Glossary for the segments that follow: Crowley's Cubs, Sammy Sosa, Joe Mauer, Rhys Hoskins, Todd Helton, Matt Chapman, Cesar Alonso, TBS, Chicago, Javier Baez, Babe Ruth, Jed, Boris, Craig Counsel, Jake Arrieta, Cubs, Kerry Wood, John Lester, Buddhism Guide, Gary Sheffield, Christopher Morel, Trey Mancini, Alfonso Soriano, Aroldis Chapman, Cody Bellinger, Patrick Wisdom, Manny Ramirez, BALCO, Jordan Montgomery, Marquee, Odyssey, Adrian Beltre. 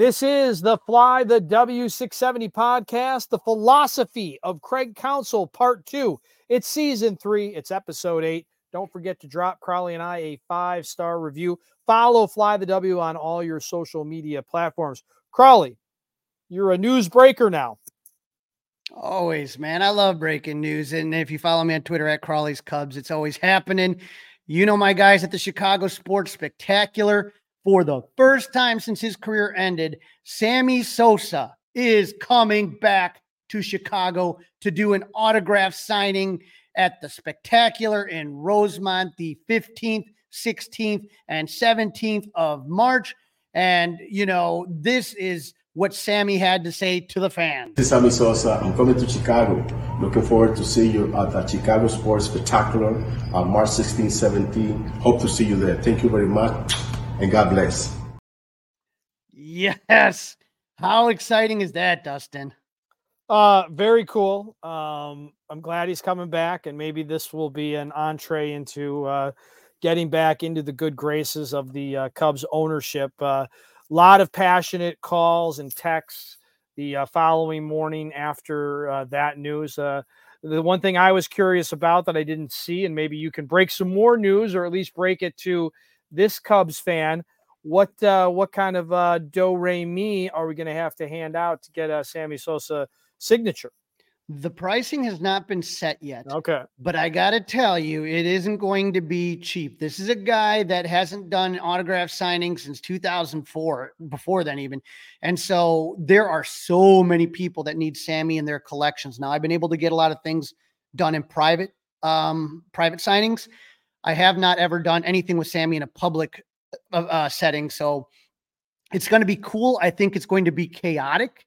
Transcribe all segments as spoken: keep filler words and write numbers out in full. This is the Fly the W six seventy podcast, the philosophy of Craig Counsel, part two. It's season three. It's episode eight. Don't forget to drop Crowley and I a five-star review. Follow Fly the W on all your social media platforms. Crowley, you're a newsbreaker now. Always, man. I love breaking news. And if you follow me on Twitter at Crowley's Cubs, it's always happening. You know my guys at the Chicago Sports Spectacular. For the first time since his career ended, Sammy Sosa is coming back to Chicago to do an autograph signing at the Spectacular in Rosemont the fifteenth, sixteenth, and seventeenth of March. And, you know, this is what Sammy had to say to the fans. This is Sammy Sosa. I'm coming to Chicago. Looking forward to see you at the Chicago Sports Spectacular on March sixteenth, seventeenth. Hope to see you there. Thank you very much. And God bless. Yes. How exciting is that, Dustin? Uh, very cool. Um, I'm glad he's coming back, and maybe this will be an entree into uh, getting back into the good graces of the uh, Cubs ownership. A uh, lot of passionate calls and texts the uh, following morning after uh, that news. Uh, the one thing I was curious about that I didn't see, and maybe you can break some more news or at least break it to this Cubs fan, what uh, what kind of uh, do-re-mi are we going to have to hand out to get a Sammy Sosa signature? The pricing has not been set yet. Okay. But I got to tell you, it isn't going to be cheap. This is a guy that hasn't done autograph signing since two thousand four, before then even. And so there are so many people that need Sammy in their collections. Now, I've been able to get a lot of things done in private, um, private signings. I have not ever done anything with Sammy in a public uh, setting, so it's going to be cool. I think it's going to be chaotic,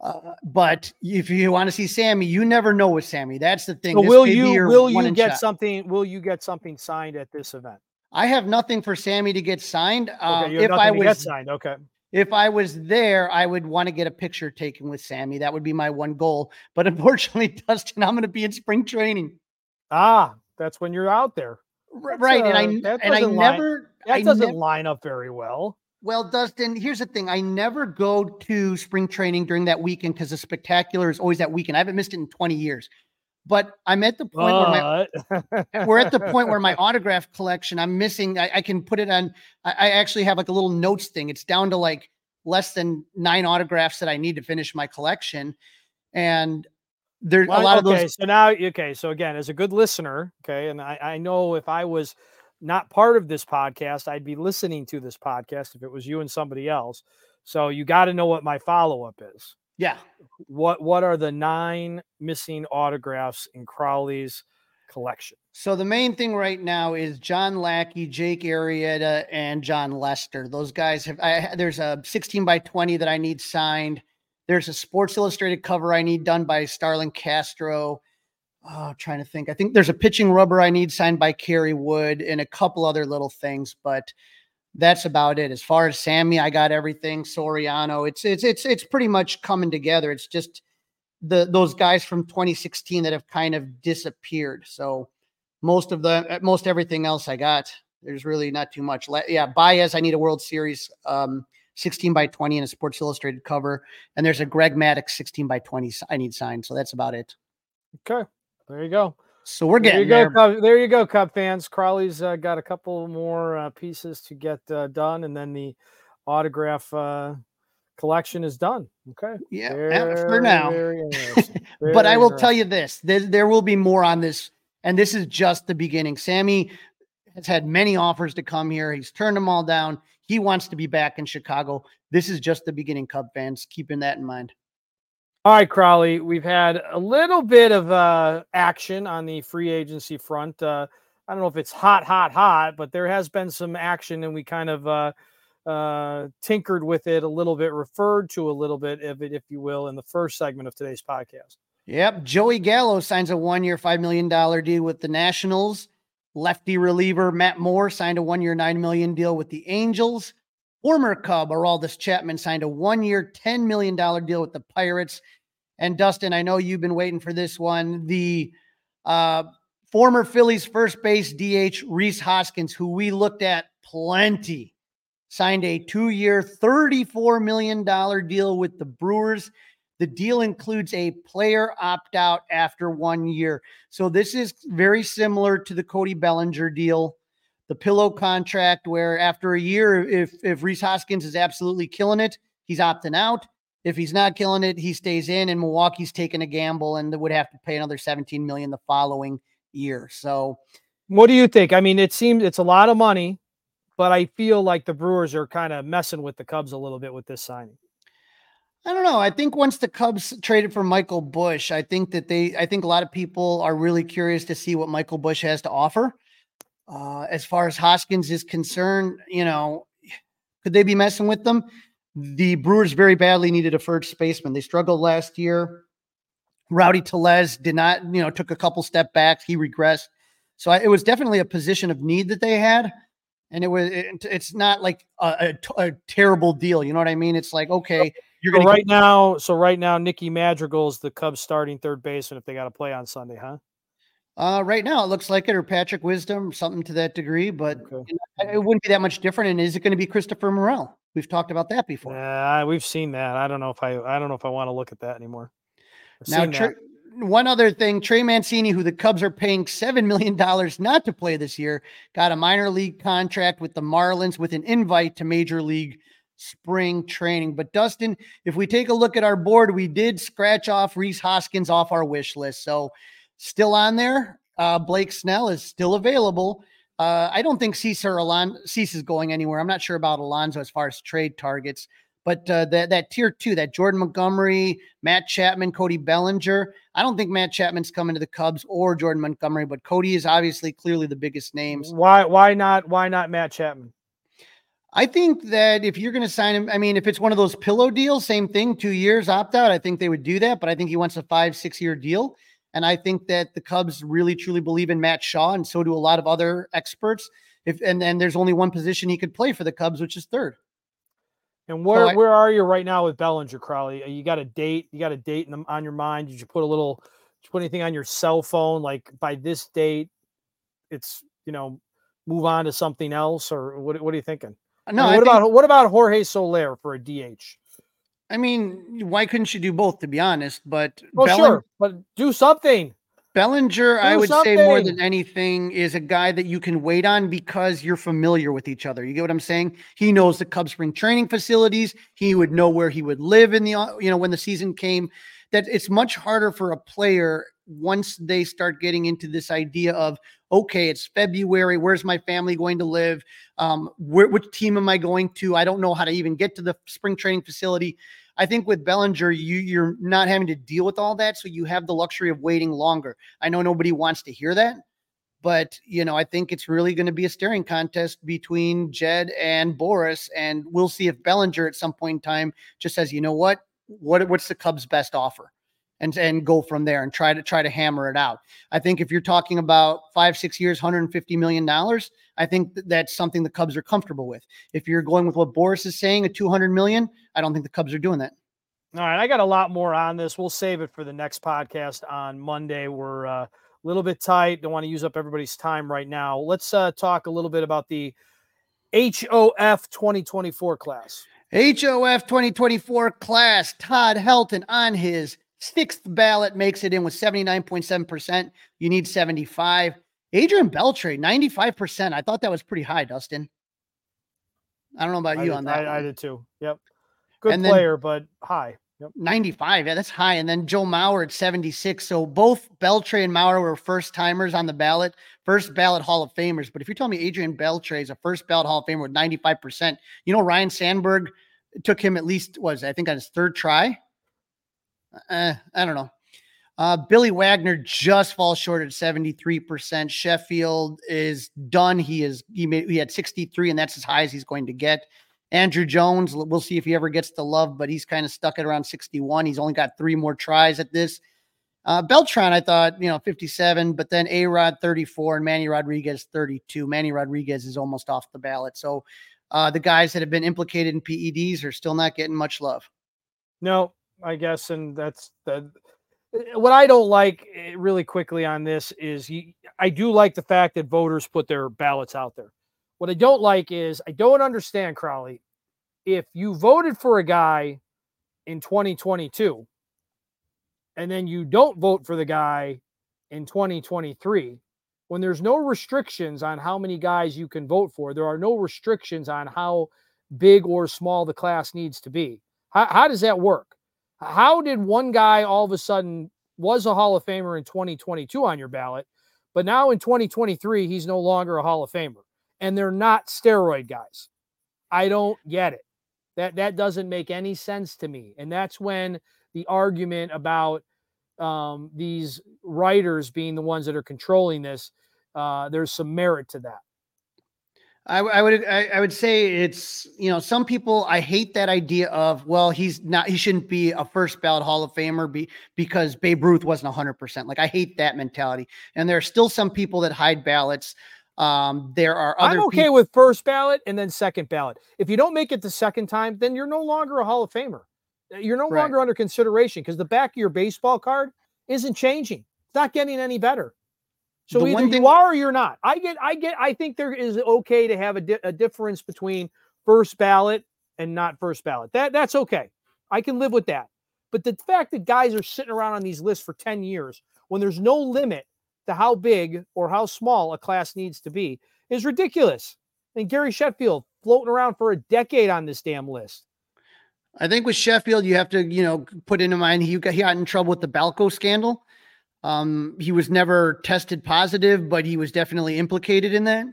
uh, but if you want to see Sammy, you never know with Sammy. That's the thing. So will you will you get something? Will you get something signed at this event? I have nothing for Sammy to get signed. Uh, okay, you have nothing to get signed. Okay. If I was there, I would want to get a picture taken with Sammy. That would be my one goal. But unfortunately, Dustin, I'm going to be in spring training. Ah, that's when you're out there. Right, uh, and I and I line, never that I doesn't nev- line up very well. Well, Dustin, here's the thing: I never go to spring training during that weekend because the Spectacular is always that weekend. I haven't missed it in twenty years, but I'm at the point uh. where my, we're at the point where my autograph collection I'm missing. I, I can put it on. I, I actually have like a little notes thing. It's down to like less than nine autographs that I need to finish my collection, and. There's well, a lot okay, of those. So now, okay. So again, as a good listener, okay. And I, I know if I was not part of this podcast, I'd be listening to this podcast if it was you and somebody else. So you got to know what my follow-up is. Yeah. What, what are the nine missing autographs in Crowley's collection? So the main thing right now is John Lackey, Jake Arrieta, and John Lester. Those guys have, I, there's a sixteen by twenty that I need signed. There's a Sports Illustrated cover I need done by Starlin Castro. Oh, trying to think. I think there's a pitching rubber I need signed by Kerry Wood and a couple other little things, but that's about it. As far as Sammy, I got everything. Soriano, it's it's it's it's pretty much coming together. It's just the those guys from twenty sixteen that have kind of disappeared. So most of the most everything else I got. There's really not too much. Yeah, Baez, I need a World Series. Um, sixteen by twenty and a Sports Illustrated cover. And there's a Greg Maddux sixteen by twenty I need signed. So that's about it. Okay. There you go. So we're getting there. You go, there. Cub, there you go, Cub fans. Crowley's uh, got a couple more uh, pieces to get uh, done. And then the autograph uh, collection is done. Okay. Yeah. Very, for now. But I will tell you this, there, there will be more on this. And this is just the beginning. Sammy has had many offers to come here. He's turned them all down. He wants to be back in Chicago. This is just the beginning, Cub fans. Keeping that in mind. All right, Crowley. We've had a little bit of uh, action on the free agency front. Uh, I don't know if it's hot, hot, hot, but there has been some action, and we kind of uh, uh, tinkered with it a little bit, referred to a little bit of it, if you will, in the first segment of today's podcast. Yep. Joey Gallo signs a one-year, five million dollars deal with the Nationals. Lefty reliever Matt Moore signed a one-year, nine million dollars deal with the Angels. Former Cub Aroldis Chapman signed a one-year, ten million dollars deal with the Pirates. And Dustin, I know you've been waiting for this one. The uh, former Phillies first base D H Rhys Hoskins, who we looked at plenty, signed a two-year, thirty-four million dollars deal with the Brewers. The deal includes a player opt-out after one year. So this is very similar to the Cody Bellinger deal, the pillow contract, where after a year, if, if Rhys Hoskins is absolutely killing it, he's opting out. If he's not killing it, he stays in, and Milwaukee's taking a gamble and would have to pay another seventeen million dollars the following year. So what do you think? I mean, it seems it's a lot of money, but I feel like the Brewers are kind of messing with the Cubs a little bit with this signing. I don't know. I think once the Cubs traded for Michael Bush, I think that they, I think a lot of people are really curious to see what Michael Bush has to offer. Uh, as far as Hoskins is concerned, you know, could they be messing with them? The Brewers very badly needed a first baseman. They struggled last year. Rowdy Tellez did not, you know, took a couple step backs. He regressed. So I, it was definitely a position of need that they had. And it was, it, it's not like a, a, a terrible deal. You know what I mean? It's like, okay. You're so right now, so right now, Nicky Madrigal's the Cubs starting third baseman if they got to play on Sunday, huh? Uh, right now, it looks like it, or Patrick Wisdom, something to that degree, but okay. you know, it wouldn't be that much different. And is it going to be Christopher Morel? We've talked about that before. Yeah, uh, we've seen that. I don't know if I, I don't know if I want to look at that anymore. I've now, Tre- that. one other thing: Trey Mancini, who the Cubs are paying seven million dollars not to play this year, got a minor league contract with the Marlins with an invite to Major League Spring training. But Dustin, if we take a look at our board, we did scratch off Rhys Hoskins off our wish list. So still on there. Uh, Blake Snell is still available. Uh, I don't think Cesar Alonso is going anywhere. I'm not sure about Alonso as far as trade targets, but uh, that, that tier two, that Jordan Montgomery, Matt Chapman, Cody Bellinger. I don't think Matt Chapman's coming to the Cubs or Jordan Montgomery, but Cody is obviously clearly the biggest names. Why, why not? Why not Matt Chapman? I think that if you're going to sign him, I mean, if it's one of those pillow deals, same thing, two years opt out, I think they would do that. But I think he wants a five, six year deal. And I think that the Cubs really, truly believe in Matt Shaw. And so do a lot of other experts. If And, and there's only one position he could play for the Cubs, which is third. And where, so I, where are you right now with Bellinger, Crowley? You got a date, you got a date in the, on your mind. Did you put a little, did you put anything on your cell phone? Like by this date, it's, you know, move on to something else, or what, what are you thinking? No, I mean, what I think, about what about Jorge Soler for a D H? I mean, why couldn't you do both, to be honest? But well, Bellinger, sure, but do something. Bellinger, do I would something. say more than anything, is a guy that you can wait on because you're familiar with each other. You get what I'm saying? He knows the Cubs spring training facilities. He would know where he would live in the you know when the season came. That it's much harder for a player once they start getting into this idea of, okay, it's February. Where's my family going to live? Um, where, which team am I going to? I don't know how to even get to the spring training facility. I think with Bellinger, you, you're not having to deal with all that. So you have the luxury of waiting longer. I know nobody wants to hear that, but you know, I think it's really going to be a staring contest between Jed and Boris. And we'll see if Bellinger at some point in time just says, you know what, what, what's the Cubs' best offer? And, and go from there and try to try to hammer it out. I think if you're talking about five, six years, one hundred fifty million dollars, I think that that's something the Cubs are comfortable with. If you're going with what Boris is saying, a two hundred million dollars, I don't think the Cubs are doing that. All right, I got a lot more on this. We'll save it for the next podcast on Monday. We're uh, a little bit tight. Don't want to use up everybody's time right now. Let's uh, talk a little bit about the H O F twenty twenty-four class. H O F twenty twenty-four class, Todd Helton on his sixth ballot makes it in with seventy-nine point seven percent. You need seventy-five. Adrian Beltre, ninety-five percent. I thought that was pretty high, Dustin. I don't know about I you did, on that. I, I did too. Yep. Good and player, then, but high. Yep. ninety-five. Yeah, that's high. And then Joe Mauer at seventy-six. So both Beltre and Mauer were first timers on the ballot, first ballot Hall of Famers. But if you're telling me Adrian Beltre is a first ballot Hall of Famer with ninety-five percent, you know, Ryan Sandberg took him at least, was I think on his third try. Uh, I don't know. Uh, Billy Wagner just falls short at seventy-three percent. Sheffield is done. He is he made he had sixty-three, and that's as high as he's going to get. Andrew Jones, we'll see if he ever gets the love, but he's kind of stuck at around sixty-one. He's only got three more tries at this. Uh, Beltran, I thought, you know, fifty-seven, but then A-Rod thirty-four and Manny Rodriguez thirty-two. Manny Rodriguez is almost off the ballot. So uh, the guys that have been implicated in P E Ds are still not getting much love. No. I guess, and that's the, what I don't like really quickly on this is you, I do like the fact that voters put their ballots out there. What I don't like is I don't understand, Crowley, if you voted for a guy in twenty twenty-two and then you don't vote for the guy in twenty twenty-three, when there's no restrictions on how many guys you can vote for, there are no restrictions on how big or small the class needs to be. How, how does that work? How did one guy all of a sudden was a Hall of Famer in twenty twenty-two on your ballot, but now in twenty twenty-three, he's no longer a Hall of Famer? And they're not steroid guys. I don't get it. That that doesn't make any sense to me. And that's when the argument about um, these writers being the ones that are controlling this, uh, there's some merit to that. I, I would I, I would say it's, you know, some people, I hate that idea of, well, he's not, he shouldn't be a first ballot Hall of Famer be, because Babe Ruth wasn't one hundred percent. Like, I hate that mentality. And there are still some people that hide ballots. Um, there are other I'm okay people- with first ballot and then second ballot. If you don't make it the second time, then you're no longer a Hall of Famer. You're no right. longer under consideration because the back of your baseball card isn't changing. It's not getting any better. So the either thing- you are or you're not. I get, I get, I think there is okay to have a, di- a difference between first ballot and not first ballot. That that's okay. I can live with that. But the fact that guys are sitting around on these lists for ten years when there's no limit to how big or how small a class needs to be is ridiculous. And Gary Sheffield floating around for a decade on this damn list. I think with Sheffield, you have to, you know, put into mind he got, he got in trouble with the Balco scandal. Um, he was never tested positive, but he was definitely implicated in that.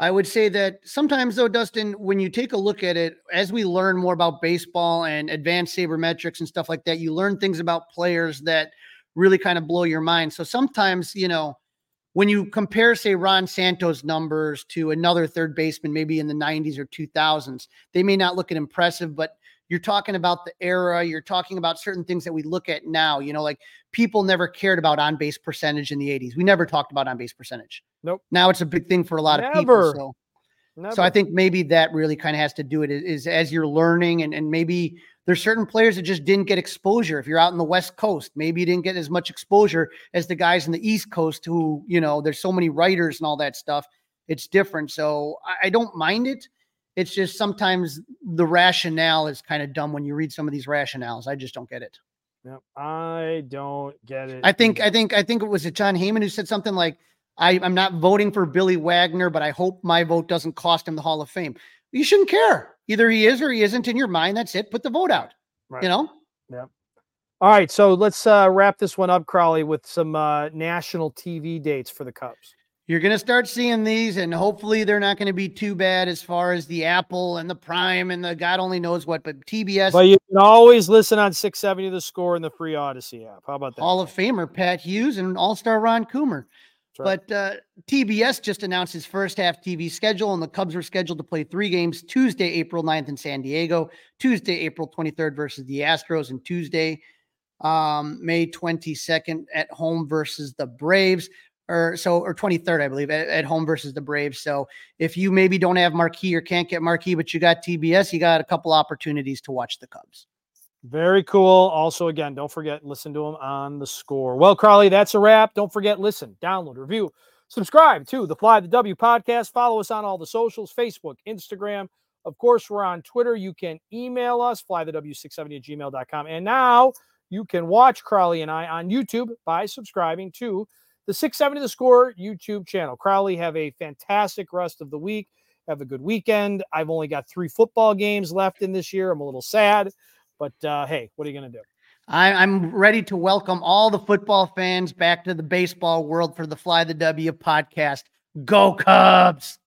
I would say that sometimes, though, Dustin, when you take a look at it, as we learn more about baseball and advanced sabermetrics and stuff like that, you learn things about players that really kind of blow your mind. So sometimes, you know, when you compare, say, Ron Santo's numbers to another third baseman, maybe in the nineties or two thousands, they may not look at impressive, but you're talking about the era. You're talking about certain things that we look at now, you know, like people never cared about on-base percentage in the eighties. We never talked about on-base percentage. Nope. Now it's a big thing for a lot never. of people. So. Never. So I think maybe that really kind of has to do it is, is as you're learning and, and maybe there's certain players that just didn't get exposure. If you're out in the West Coast, maybe you didn't get as much exposure as the guys in the East Coast who, you know, there's so many writers and all that stuff. It's different. So I, I don't mind it. It's just sometimes the rationale is kind of dumb when you read some of these rationales. I just don't get it. No, I don't get it. I think, I think, I think it was John Heyman who said something like, I, I'm not voting for Billy Wagner, but I hope my vote doesn't cost him the Hall of Fame. You shouldn't care. Either he is or he isn't in your mind. That's it. Put the vote out, right. You know? Yeah. All right. So let's uh, wrap this one up, Crowley, with some uh, national T V dates for the Cubs. You're going to start seeing these, and hopefully they're not going to be too bad as far as the Apple and the Prime and the God only knows what, but T B S. But you can always listen on six seventy The Score and the free Odyssey app. How about that? Hall of Famer Pat Hughes and All-Star Ron Coomer. Right. But uh, T B S just announced his first half T V schedule, and the Cubs are scheduled to play three games Tuesday, April ninth in San Diego, Tuesday, April twenty-third versus the Astros, and Tuesday, um, May twenty-second at home versus the Braves, or so, or twenty-third, I believe, at, at home versus the Braves. So if you maybe don't have Marquee or can't get Marquee, but you got T B S, you got a couple opportunities to watch the Cubs. Very cool. Also, again, don't forget, listen to them on The Score. Well, Crowley, that's a wrap. Don't forget, listen, download, review, subscribe to the Fly the W podcast. Follow us on all the socials, Facebook, Instagram. Of course, we're on Twitter. You can email us, fly the w six seventy at gmail dot com. And now you can watch Crowley and I on YouTube by subscribing to the six seventy The Score YouTube channel. Crowley, have a fantastic rest of the week. Have a good weekend. I've only got three football games left in this year. I'm a little sad. But, uh, hey, what are you going to do? I, I'm ready to welcome all the football fans back to the baseball world for the Fly the W podcast. Go Cubs!